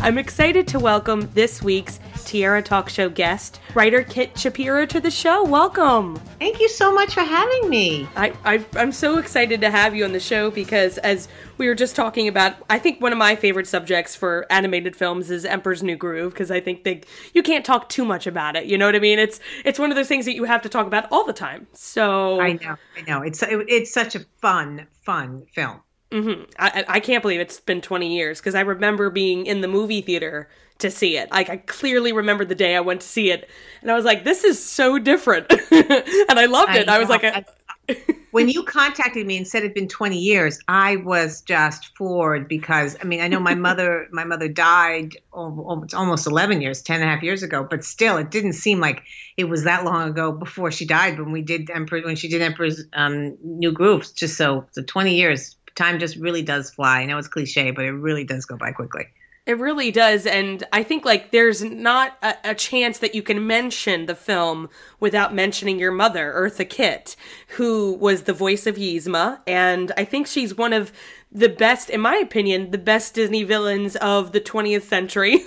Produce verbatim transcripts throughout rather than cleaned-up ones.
I'm excited to welcome this week's Tierra Talk Show guest, writer Kit Shapiro, to the show. Welcome. Thank you so much for having me. I, I, I'm so excited to have you on the show because, as we were just talking about, I think one of my favorite subjects for animated films is Emperor's New Groove, because I think they, you can't talk too much about it. You know what I mean? It's it's one of those things that you have to talk about all the time. So I know, I know. It's it, it's such a fun, fun film. Mm-hmm. I, I can't believe it's been twenty years, because I remember being in the movie theater to see it. Like, I clearly remember the day I went to see it, and I was like, "This is so different," and I loved it. I, I was like, I, "When you contacted me and said it'd been twenty years, I was just floored because I mean, I know my mother, my mother died almost eleven years, ten and a half years ago, but still, it didn't seem like it was that long ago before she died when we did Emperor when she did Emperor's um, New Groove. Just so the so twenty years." Time just really does fly. I know it's cliche, but it really does go by quickly. It really does. And I think like there's not a, a chance that you can mention the film without mentioning your mother, Eartha Kitt, who was the voice of Yzma. And I think she's one of the best, in my opinion, the best Disney villains of the twentieth century,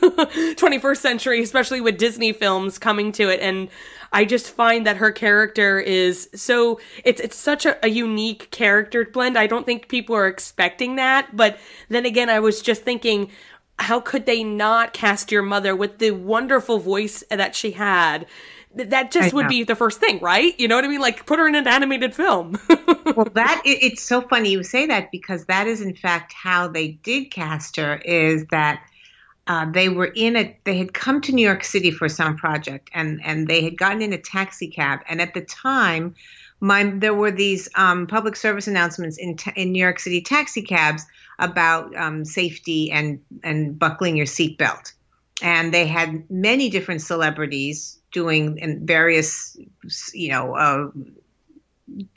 twenty-first century, especially with Disney films coming to it. And I just find that her character is so, it's it's such a, a unique character blend. I don't think people are expecting that. But then again, I was just thinking, how could they not cast your mother with the wonderful voice that she had? That just would be the first thing, right? You know what I mean? Like, put her in an animated film. Well, that it, it's so funny you say that, because that is in fact how they did cast her. Is that uh, they were in a they had come to New York City for some project, and and they had gotten in a taxi cab, and at the time, my there were these um, public service announcements in ta- in New York City taxi cabs about um, safety and and buckling your seatbelt, and they had many different celebrities doing in various, you know, uh,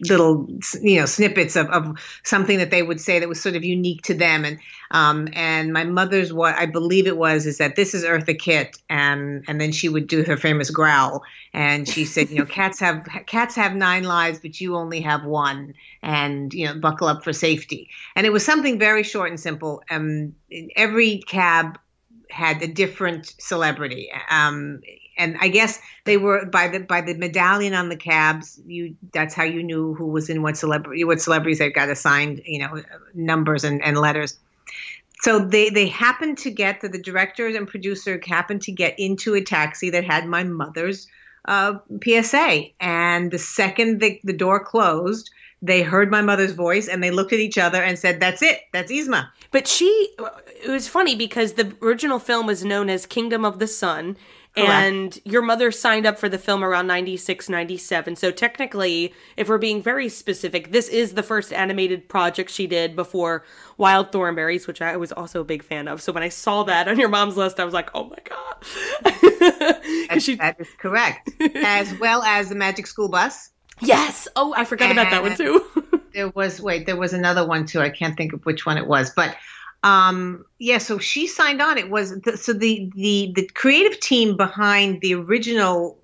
little, you know, snippets of, of something that they would say that was sort of unique to them. And um, and my mother's, what I believe it was, is that this is Eartha Kitt, and and then she would do her famous growl, and she said, you know, cats have cats have nine lives, but you only have one, and you know, buckle up for safety. And it was something very short and simple. Um, every cab had a different celebrity. Um, And I guess they were by the by the medallion on the cabs. You that's how you knew who was in what celebrity, what celebrities they got assigned, you know, numbers and, and letters. So they they happened to get the, the director and producer happened to get into a taxi that had my mother's uh, P S A. And the second the, the door closed, they heard my mother's voice and they looked at each other and said, "That's it. That's Yzma." But she, it was funny because the original film was known as Kingdom of the Sun. Correct. And your mother signed up for the film around ninety-six, ninety-seven. So technically, if we're being very specific, this is the first animated project she did before Wild Thornberries, which I was also a big fan of. So when I saw that on your mom's list, I was like, oh my God. that, she... that is correct. As well as The Magic School Bus. Yes. Oh, I forgot and about that one too. there was, wait, there was another one too. I can't think of which one it was, but... Um, yeah, so she signed on. It was the, so the, the the creative team behind the original,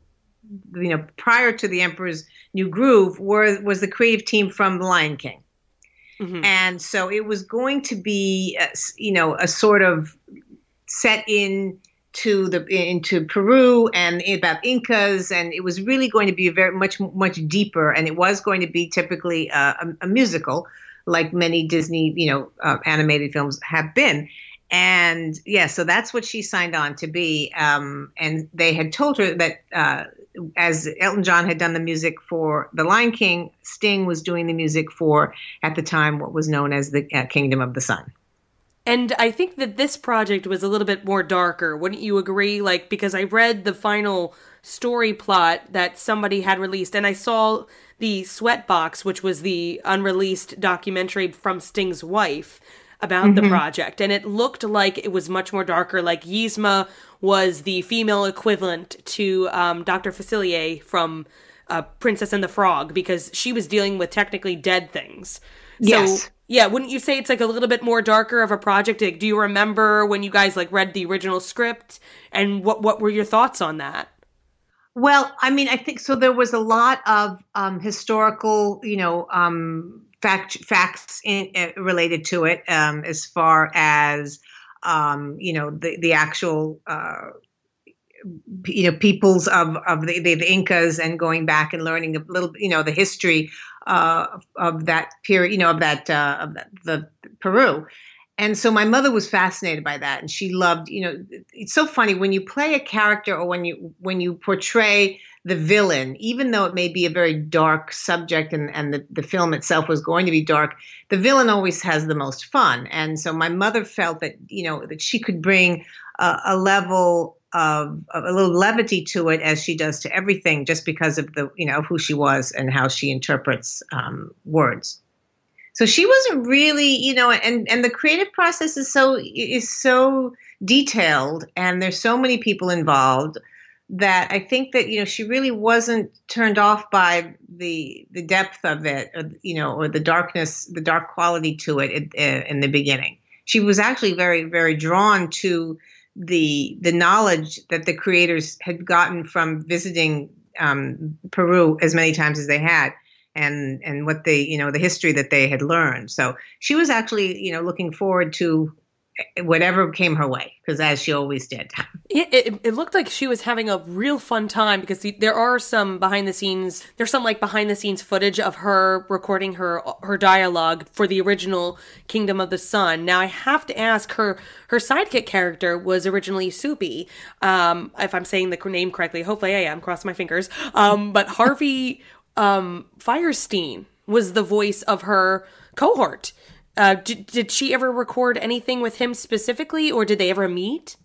you know, prior to the Emperor's New Groove, were was the creative team from The Lion King, mm-hmm. and so it was going to be, uh, you know, a sort of set in to the into Peru and about Incas, and it was really going to be very much much deeper, and it was going to be typically uh, a, a musical. Like many Disney, you know, uh, animated films have been. And yeah, so that's what she signed on to be. Um, and they had told her that uh, as Elton John had done the music for The Lion King, Sting was doing the music for, at the time, what was known as the uh, Kingdom of the Sun. And I think that this project was a little bit more darker. Wouldn't you agree? Like, because I read the final story plot that somebody had released, and I saw the Sweatbox, which was the unreleased documentary from Sting's wife about mm-hmm. the project. And it looked like it was much more darker. Like Yzma was the female equivalent to um, Doctor Facilier from uh, Princess and the Frog, because she was dealing with technically dead things. So, yes. Yeah. Wouldn't you say it's like a little bit more darker of a project? Like, do you remember when you guys like read the original script, and what, what were your thoughts on that? Well, I mean, I think so. There was a lot of um, historical, you know, um, fact, facts in, uh, related to it, um, as far as um, you know, the, the actual, uh, you know, peoples of, of the, the, the Incas, and going back and learning a little, you know, the history uh, of, of that period, you know, of that, uh, of that, the Peru. And so my mother was fascinated by that, and she loved, you know, it's so funny when you play a character, or when you, when you portray the villain, even though it may be a very dark subject, and, and the, the film itself was going to be dark, the villain always has the most fun. And so my mother felt that, you know, that she could bring a, a level of, of a little levity to it, as she does to everything, just because of the, you know, who she was and how she interprets um, words. So she wasn't really, you know, and, and the creative process is so, is so detailed, and there's so many people involved, that I think that, you know, she really wasn't turned off by the the depth of it, or, you know, or the darkness, the dark quality to it in, in the beginning. She was actually very, very drawn to the the knowledge that the creators had gotten from visiting um, Peru as many times as they had, and and what they, you know, the history that they had learned. So she was actually, you know, looking forward to whatever came her way, because as she always did. It, it, it looked like she was having a real fun time, because the, there are some behind the scenes, there's some like behind the scenes footage of her recording her her dialogue for the original Kingdom of the Sun. Now I have to ask, her her sidekick character was originally Soupy, um, if I'm saying the name correctly, hopefully I am, cross my fingers, um, but Harvey um, Fierstein was the voice of her cohort. Uh, did, did she ever record anything with him specifically, or did they ever meet?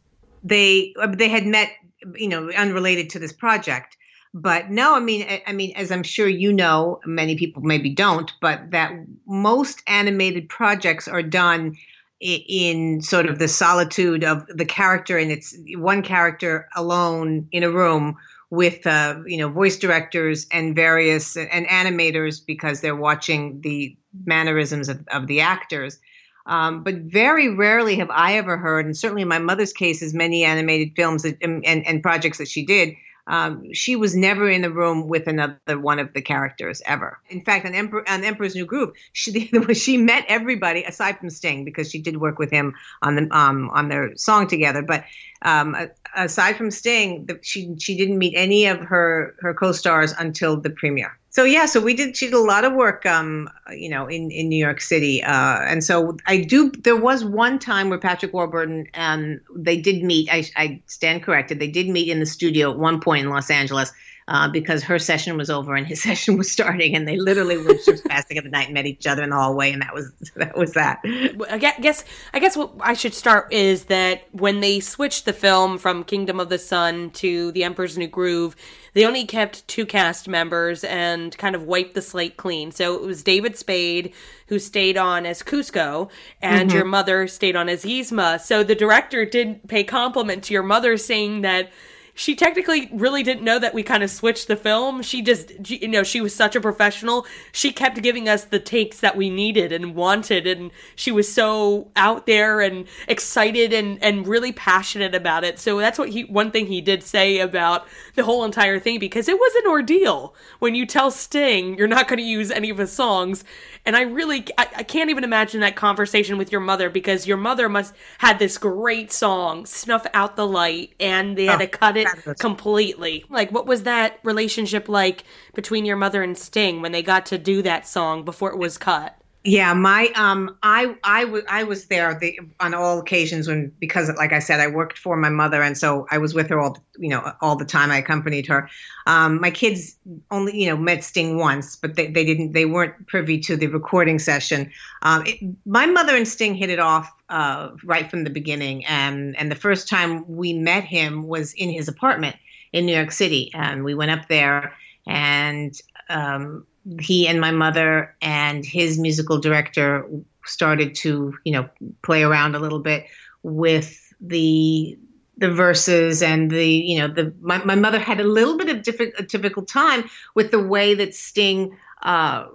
They they had met, you know, unrelated to this project. But no, I mean, I, I mean, as I'm sure you know, many people maybe don't, but that most animated projects are done in, in sort of the solitude of the character, and it's one character alone in a room with, uh, you know, voice directors and various and animators, because they're watching the mannerisms of, of the actors. Um, but very rarely have I ever heard, and certainly in my mother's case, as many animated films that, and, and projects that she did, um, she was never in the room with another one of the characters ever. In fact, on, Emperor, on Emperor's New Groove, she, she met everybody aside from Sting, because she did work with him on the um, on their song together. But um, aside from Sting, the, she she didn't meet any of her her co-stars until the premiere. So, yeah, so we did, she did a lot of work, um, you know, in, in New York City. Uh, and so I do, there was one time where Patrick Warburton, um, they did meet, I, I stand corrected, they did meet in the studio at one point in Los Angeles, uh, because her session was over and his session was starting, and they literally were just passing at the night and met each other in the hallway, and that was that. was that. I guess, I guess what I should start is that when they switched the film from Kingdom of the Sun to The Emperor's New Groove, they only kept two cast members and kind of wiped the slate clean. So it was David Spade, who stayed on as Cusco, and mm-hmm. your mother stayed on as Yzma. So the director did pay compliment to your mother, saying that she technically really didn't know that we kind of switched the film. She just, you know, she was such a professional. She kept giving us the takes that we needed and wanted, and she was so out there and excited and, and really passionate about it. So that's what he, one thing he did say about the whole entire thing, because it was an ordeal when you tell Sting you're not going to use any of his songs. And I really, I, I can't even imagine that conversation with your mother, because your mother must had this great song, Snuff Out the Light, and they had oh. to cut it completely. Like, what was that relationship like between your mother and Sting when they got to do that song before it was cut? Yeah, my um, I I, w- I was there the, on all occasions when, because like I said, I worked for my mother, and so I was with her all you know all the time. I accompanied her. Um, my kids only you know met Sting once, but they, they didn't they weren't privy to the recording session. Um, it, my mother and Sting hit it off uh, right from the beginning, and and the first time we met him was in his apartment in New York City, and we went up there, and um, he and my mother and his musical director started to, you know, play around a little bit with the the verses and the, you know, the my, my mother had a little bit of diffi- a difficult time with the way that Sting, uh,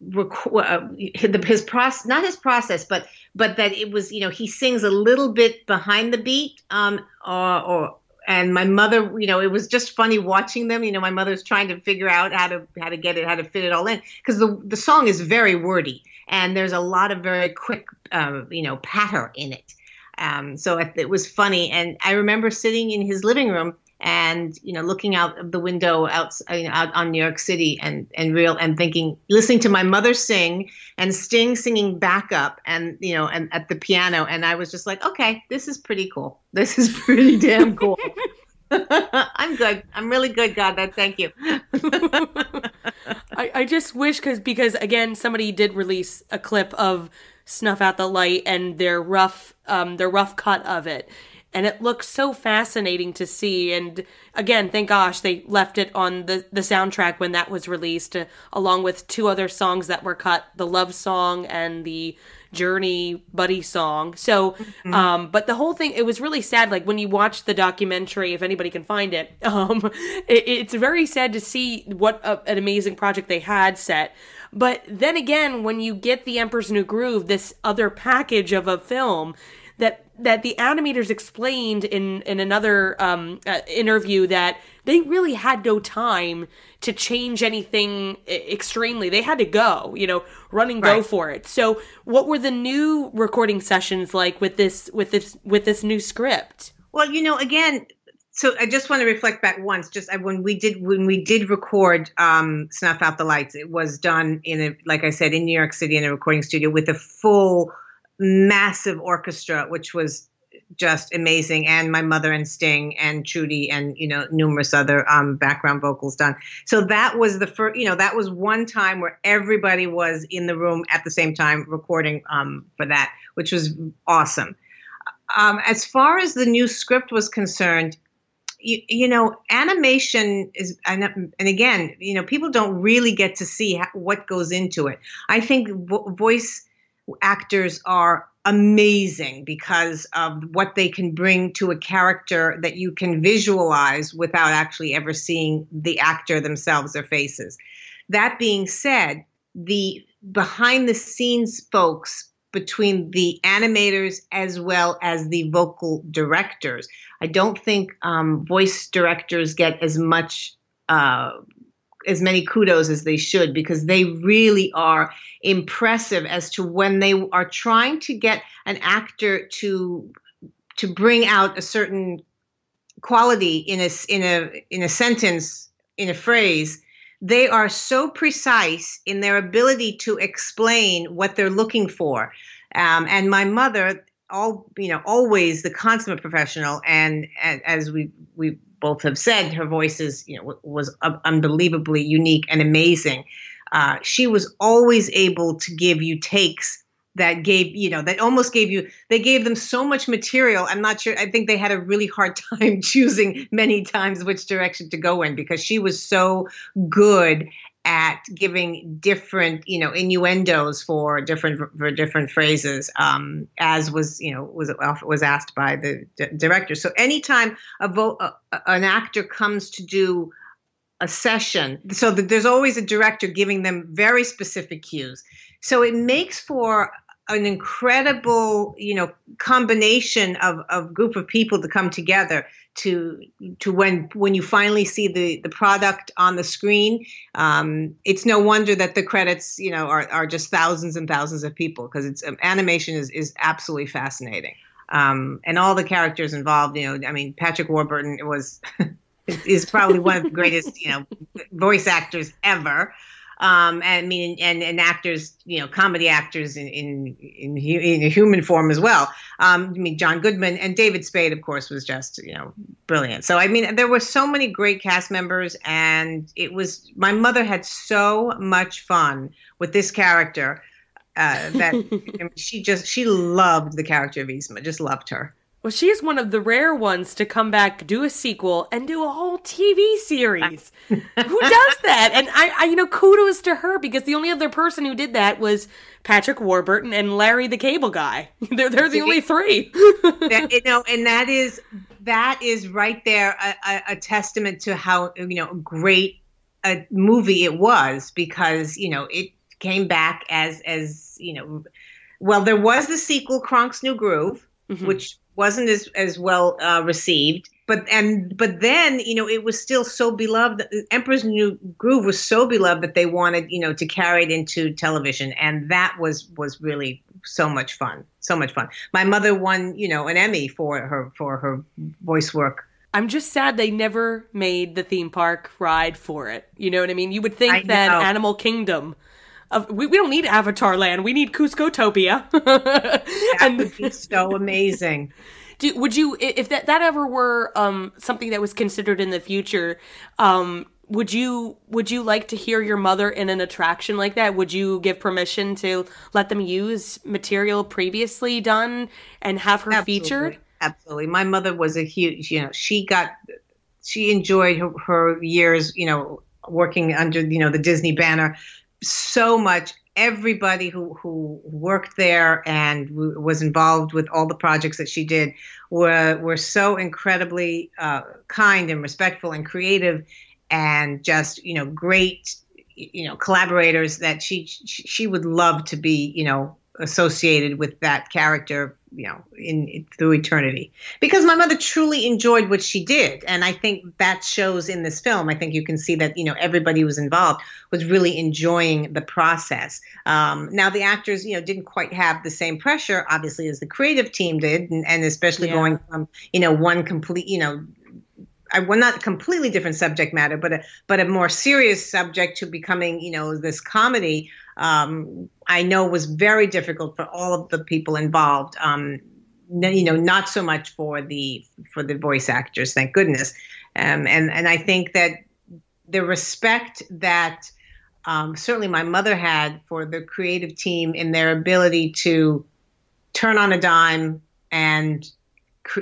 rec- uh his process, not his process, but but that it was, you know, he sings a little bit behind the beat, um, or, or and my mother, you know, it was just funny watching them. You know, my mother's trying to figure out how to how to get it, how to fit it all in, because the the song is very wordy, and there's a lot of very quick, uh, you know, patter in it. Um, so it, it was funny. And I remember sitting in his living room and, you know, looking out of the window out, you know, out on New York City and, and real and thinking, listening to my mother sing and Sting singing back up and, you know, and at the piano. And I was just like, okay, this is pretty cool. This is pretty damn cool. I'm good. I'm really good, God. That, thank you. I, I just wish because, because again, somebody did release a clip of Snuff Out the Light and their rough, um, their rough cut of it. And it looks so fascinating to see. And again, thank gosh they left it on the, the soundtrack when that was released, uh, along with two other songs that were cut, the love song and the Journey buddy song. So, mm-hmm. um, but the whole thing, it was really sad. Like when you watch the documentary, if anybody can find it, um, it, it's very sad to see what a, an amazing project they had set. But then again, when you get the Emperor's New Groove, this other package of a film that that the animators explained in, in another um, uh, interview that they really had no time to change anything extremely. They had to go, you know, run and go for it. So what were the new recording sessions like with this, with this, with this new script? Well, you know, again, so I just want to reflect back once, just when we did, when we did record um, Snuff Out the Lights, it was done in a, like I said, in New York City in a recording studio with a full massive orchestra, which was just amazing, and my mother and Sting and Trudy and, you know, numerous other um, background vocals done. So that was the first, you know, that was one time where everybody was in the room at the same time recording um, for that, which was awesome. Um, as far as the new script was concerned, you, you know, animation is, and, and again, you know, people don't really get to see how, what goes into it. I think vo- voice actors are amazing because of what they can bring to a character that you can visualize without actually ever seeing the actor themselves, their faces. That being said, the behind the scenes folks between the animators as well as the vocal directors, I don't think um, voice directors get as much uh as many kudos as they should, because they really are impressive as to when they are trying to get an actor to to bring out a certain quality in a in a in a sentence, in a phrase. They are so precise in their ability to explain what they're looking for. Um, and my mother, all you know, always the consummate professional, and, and as we we. both have said, her voice is, you know, was unbelievably unique and amazing. Uh, she was always able to give you takes that gave, you know, that almost gave you, they gave them so much material. I'm not sure. I think they had a really hard time choosing many times which direction to go in, because she was so good at giving different, you know, innuendos for different for different phrases, um, as was, you know, was was asked by the d- director. So anytime a vo- a, an actor comes to do a session, so that there's always a director giving them very specific cues. So it makes for an incredible, you know, combination of of group of people to come together. To to when when you finally see the, the product on the screen, um, it's no wonder that the credits, you know, are are just thousands and thousands of people, because it's um, animation is is absolutely fascinating, um, and all the characters involved. You know, I mean, Patrick Warburton was is probably one of the greatest you know voice actors ever. Um, I mean, and, and actors, you know, comedy actors in in in, hu- in a human form as well. Um, I mean, John Goodman and David Spade, of course, was just, you know, brilliant. So, I mean, there were so many great cast members, and it was, my mother had so much fun with this character uh, that I mean, she just, she loved the character of Yzma, just loved her. Well, she is one of the rare ones to come back, do a sequel, and do a whole T V series. Who does that? And I, I, you know, kudos to her, because the only other person who did that was Patrick Warburton and Larry the Cable Guy. They're they're the only three. that, you know, and that is that is right there a, a, a testament to how, you know, great a movie it was, because, you know, it came back as as you know, well, there was the sequel, Kronk's New Groove, mm-hmm. which wasn't as, as well uh, received, but and but then, you know, it was still so beloved. Emperor's New Groove was so beloved that they wanted, you know, to carry it into television, and that was was really so much fun, so much fun. My mother won, you know, an Emmy for her for her voice work. I'm just sad they never made the theme park ride for it. You know what I mean? You would think I that know. Animal Kingdom. Of, we, we don't need Avatar Land. We need Cuscotopia. And that would be so amazing. Do, would you, if that, that ever were um, something that was considered in the future, um, would you would you like to hear your mother in an attraction like that? Would you give permission to let them use material previously done and have her Absolutely. featured? Absolutely. My mother was a huge, you know, she got, she enjoyed her, her years, you know, working under, you know, the Disney banner so much. Everybody who, who worked there and w- was involved with all the projects that she did were were so incredibly uh, kind and respectful and creative and just, you know, great, you know, collaborators that she she would love to be, you know, associated with that character, you know, in, in through eternity. Because my mother truly enjoyed what she did, and I think that shows in this film. I think you can see that, you know, everybody who was involved was really enjoying the process. Um, now the actors, you know, didn't quite have the same pressure, obviously, as the creative team did, and, and especially yeah. going from, you know, one complete, you know, I, well, not completely different subject matter, but a, but a more serious subject to becoming, you know, this comedy. Um, I know was very difficult for all of the people involved. Um, you know, not so much for the for the voice actors, thank goodness. Um, and and I think that the respect that um, certainly my mother had for the creative team in their ability to turn on a dime and.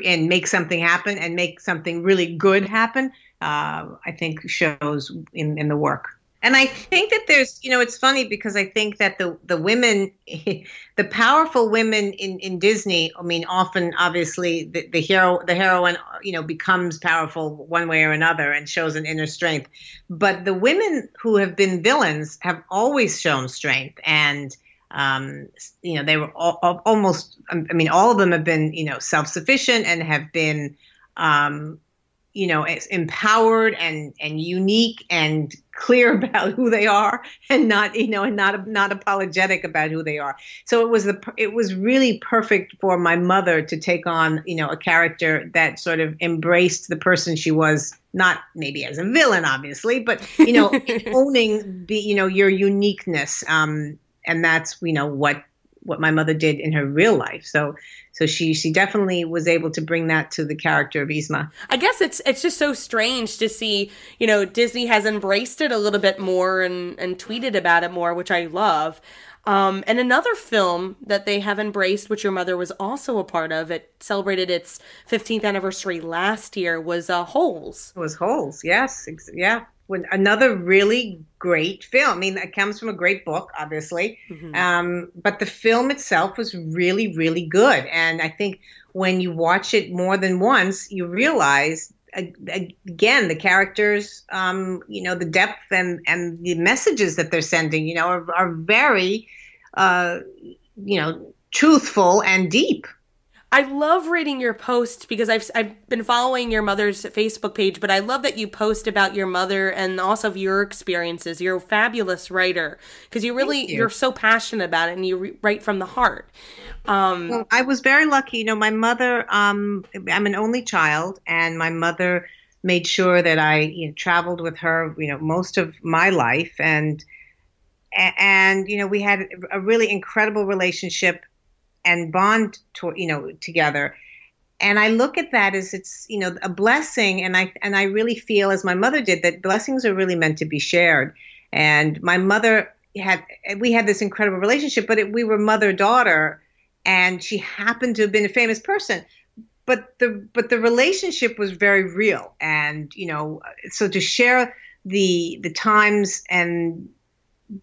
and make something happen and make something really good happen, uh, I think shows in, in the work. And I think that there's, you know, it's funny because I think that the, the women, the powerful women in, in Disney, I mean, often obviously the, the hero, the heroine, you know, becomes powerful one way or another and shows an inner strength. But the women who have been villains have always shown strength and, Um, you know, they were all, almost, I mean, all of them have been, you know, self-sufficient and have been, um, you know, empowered and, and unique and clear about who they are and not, you know, and not, not apologetic about who they are. So it was the, it was really perfect for my mother to take on, you know, a character that sort of embraced the person she was, not maybe as a villain, obviously, but, you know, owning the, you know, your uniqueness, um, and that's, you know, what what my mother did in her real life. So so she she definitely was able to bring that to the character of Yzma. I guess it's it's just so strange to see, you know, Disney has embraced it a little bit more and, and tweeted about it more, which I love. Um, and another film that they have embraced, which your mother was also a part of, it celebrated its fifteenth anniversary last year, was uh, Holes. It was Holes, yes. Ex- yeah. When another really great film. I mean, it comes from a great book, obviously. Mm-hmm. Um, but the film itself was really, really good. And I think when you watch it more than once, you realize, again, the characters, um, you know, the depth and, and the messages that they're sending, you know, are, are very, uh, you know, truthful and deep. I love reading your posts because I've I've been following your mother's Facebook page, but I love that you post about your mother and also of your experiences. You're a fabulous writer because you really, Thank you. you're so passionate about it and you re- write from the heart. Um, well, I was very lucky. You know, my mother, um, I'm an only child, and my mother made sure that I you know, traveled with her, you know, most of my life. And, and, you know, we had a really incredible relationship and bond, to, you know, together. And I look at that as it's, you know, a blessing. And I and I really feel, as my mother did, that blessings are really meant to be shared. And my mother had, we had this incredible relationship, but it, we were mother-daughter, and she happened to have been a famous person. But the but the relationship was very real. And, you know, so to share the the times and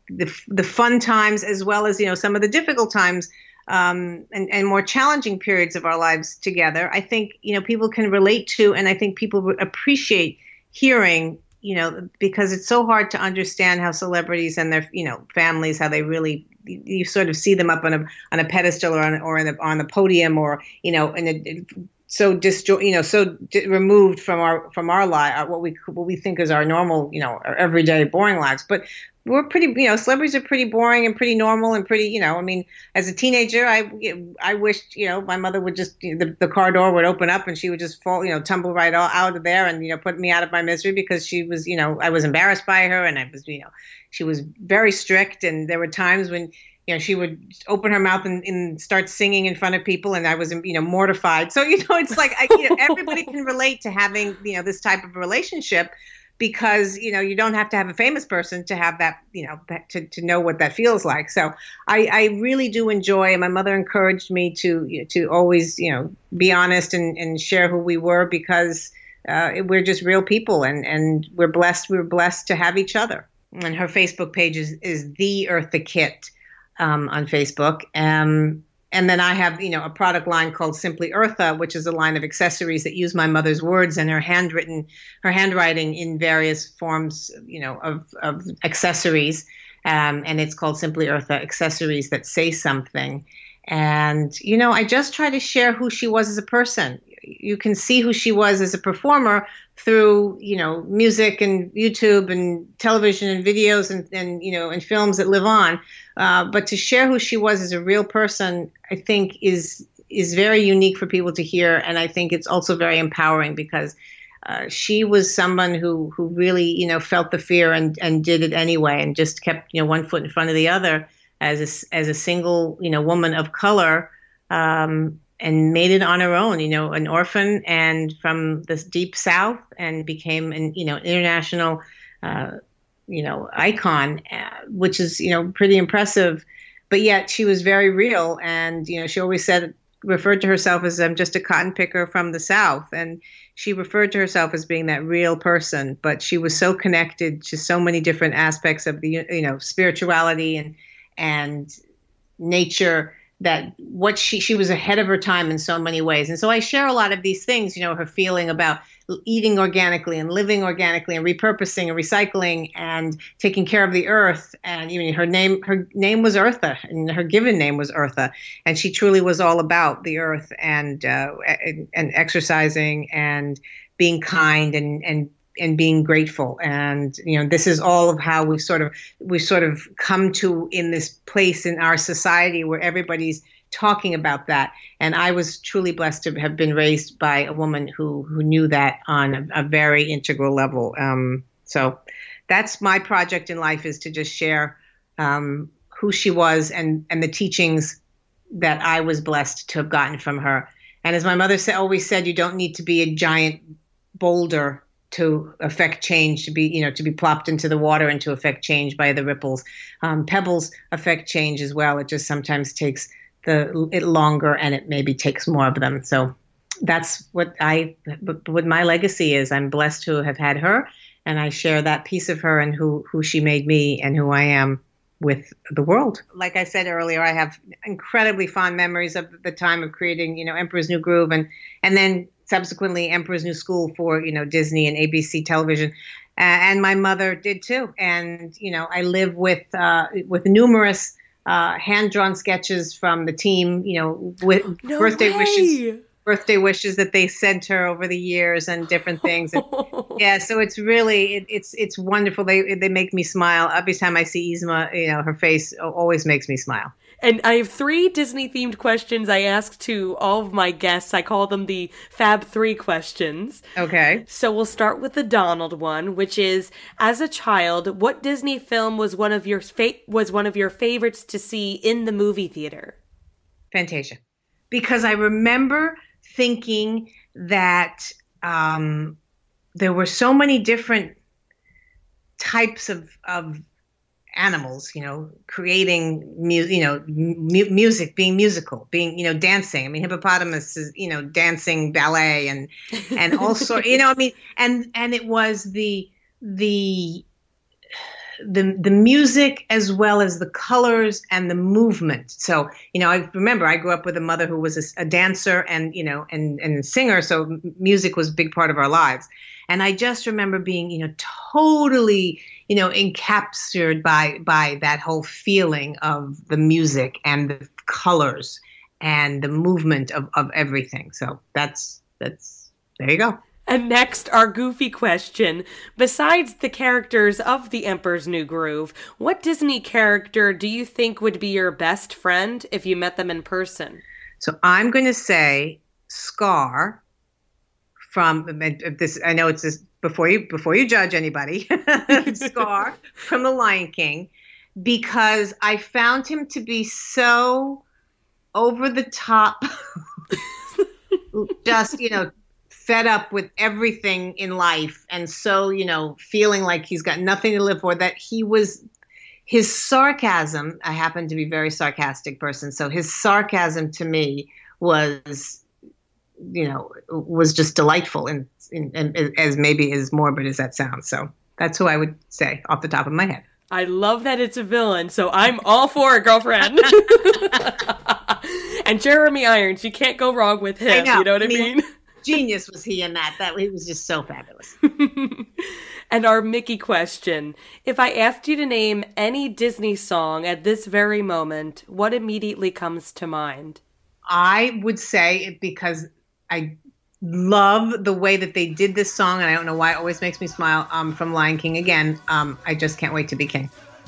the the fun times as well as, you know, some of the difficult times, Um, and, and more challenging periods of our lives together, I think, you know, people can relate to, and I think people appreciate hearing, you know, because it's so hard to understand how celebrities and their, you know, families, how they really, you sort of see them up on a on a pedestal or on or in a, on the podium or, you know, in a, so disjo- you know, so di- removed from our from our life, what we what we think is our normal, you know, our everyday boring lives, but we're pretty, you know, celebrities are pretty boring and pretty normal and pretty, you know, I mean, as a teenager, I, I wished, you know, my mother would just, the, the car door would open up and she would just fall, you know, tumble right all out of there and, you know, put me out of my misery because she was, you know, I was embarrassed by her and I was, you know, she was very strict and there were times when, you know, she would open her mouth and, and start singing in front of people and I was, you know, mortified. So, you know, it's like, I, you know, everybody can relate to having, you know, this type of relationship. Because, you know, you don't have to have a famous person to have that, you know, to, to know what that feels like. So I, I really do enjoy, and my mother encouraged me to to always, you know, be honest and, and share who we were because uh, we're just real people and, and we're blessed. We're blessed to have each other. And her Facebook page is, is The Eartha Kitt um, on Facebook. Um, and then I have, you know, a product line called Simply Eartha, which is a line of accessories that use my mother's words and her handwritten, her handwriting in various forms, you know, of, of accessories. Um, and it's called Simply Eartha Accessories That Say Something. And, you know, I just try to share who she was as a person. You can see who she was as a performer through, you know, music and YouTube and television and videos and, and you know, and films that live on. Uh, but to share who she was as a real person, I think is is very unique for people to hear. And I think it's also very empowering because uh, she was someone who, who really, you know, felt the fear and, and did it anyway and just kept, you know, one foot in front of the other as a, as a single, you know, woman of color. Um and made it on her own, you know, an orphan and from the deep South and became an, you know, international, uh, you know, icon, uh, which is, you know, pretty impressive. But yet she was very real. And, you know, she always said, referred to herself as I'm just a cotton picker from the South. And she referred to herself as being that real person. But she was so connected to so many different aspects of the, you know, spirituality and, and nature that what she, she was ahead of her time in so many ways. And so I share a lot of these things, you know, her feeling about eating organically and living organically and repurposing and recycling and taking care of the earth. And even her name, her name was Eartha and her given name was Eartha. And she truly was all about the earth and, uh, and, and exercising and being kind and, and, and being grateful. And, you know, this is all of how we've sort of, we've sort of come to in this place in our society where everybody's talking about that. And I was truly blessed to have been raised by a woman who, who knew that on a, a very integral level. Um, so that's my project in life, is to just share um, who she was and, and the teachings that I was blessed to have gotten from her. And as my mother sa- always said, you don't need to be a giant boulder to affect change, to be, you know, to be plopped into the water and to affect change by the ripples. Um, pebbles affect change as well. It just sometimes takes the it longer and it maybe takes more of them. So that's what I, what my legacy is. I'm blessed to have had her and I share that piece of her and who, who she made me and who I am with the world. Like I said earlier, I have incredibly fond memories of the time of creating, you know, Emperor's New Groove and, and then subsequently Emperor's New School for, you know, Disney and A B C television. Uh, and my mother did too. And, you know, I live with, uh, with numerous uh, hand-drawn sketches from the team, you know, with no birthday way. wishes, birthday wishes that they sent her over the years and different things. And, yeah. So it's really, it, it's, it's wonderful. They, they make me smile. Every time I see Yzma, you know, her face always makes me smile. And I have three Disney-themed questions I ask to all of my guests. I call them the Fab Three questions. Okay. So we'll start with the Donald one, which is, as a child, what Disney film was one of your fa- was one of your favorites to see in the movie theater? Fantasia. Because I remember thinking that um, there were so many different types of of animals, you know, creating mu- you know, mu- music, being musical, being, you know, dancing. I mean, hippopotamus is, you know, dancing ballet and, and all sorts, you know, I mean, and, and it was the, the, the, the music as well as the colors and the movement. So, you know, I remember I grew up with a mother who was a, a dancer and, you know, and, and singer. So music was a big part of our lives. And I just remember being, you know, totally, you know, encaptured by by that whole feeling of the music and the colors and the movement of, of everything. So that's that's there you go. And next, our goofy question. Besides the characters of The Emperor's New Groove, what Disney character do you think would be your best friend if you met them in person? So I'm going to say Scar from this. I know it's this before you, before you judge anybody, Scar from The Lion King, because I found him to be so over the top, just, you know, fed up with everything in life. And so, you know, feeling like he's got nothing to live for, that he was, his sarcasm, I happen to be a very sarcastic person. So his sarcasm to me was, you know, was just delightful, and, and, and as maybe as morbid as that sounds. So that's who I would say off the top of my head. I love that it's a villain, so I'm all for it, girlfriend. And Jeremy Irons, you can't go wrong with him, I know. you know what I, I mean? mean? Genius was he in that. That he was just so fabulous. And our Mickey question. If I asked you to name any Disney song at this very moment, what immediately comes to mind? I would say it because I love the way that they did this song, and I don't know why, it always makes me smile, um, from Lion King again. Um, I just can't wait to be king.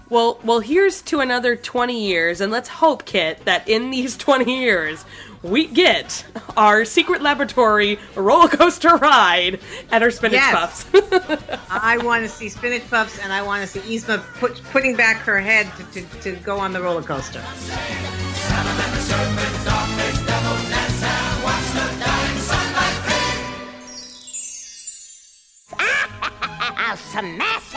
Well, well, here's to another twenty years, and let's hope, Kit, that in these twenty years, we get our secret laboratory roller coaster ride and our spinach yes. puffs. I want to see spinach puffs, and I want to see Yzma put, putting back her head to, to, to go on the roller coaster. Smash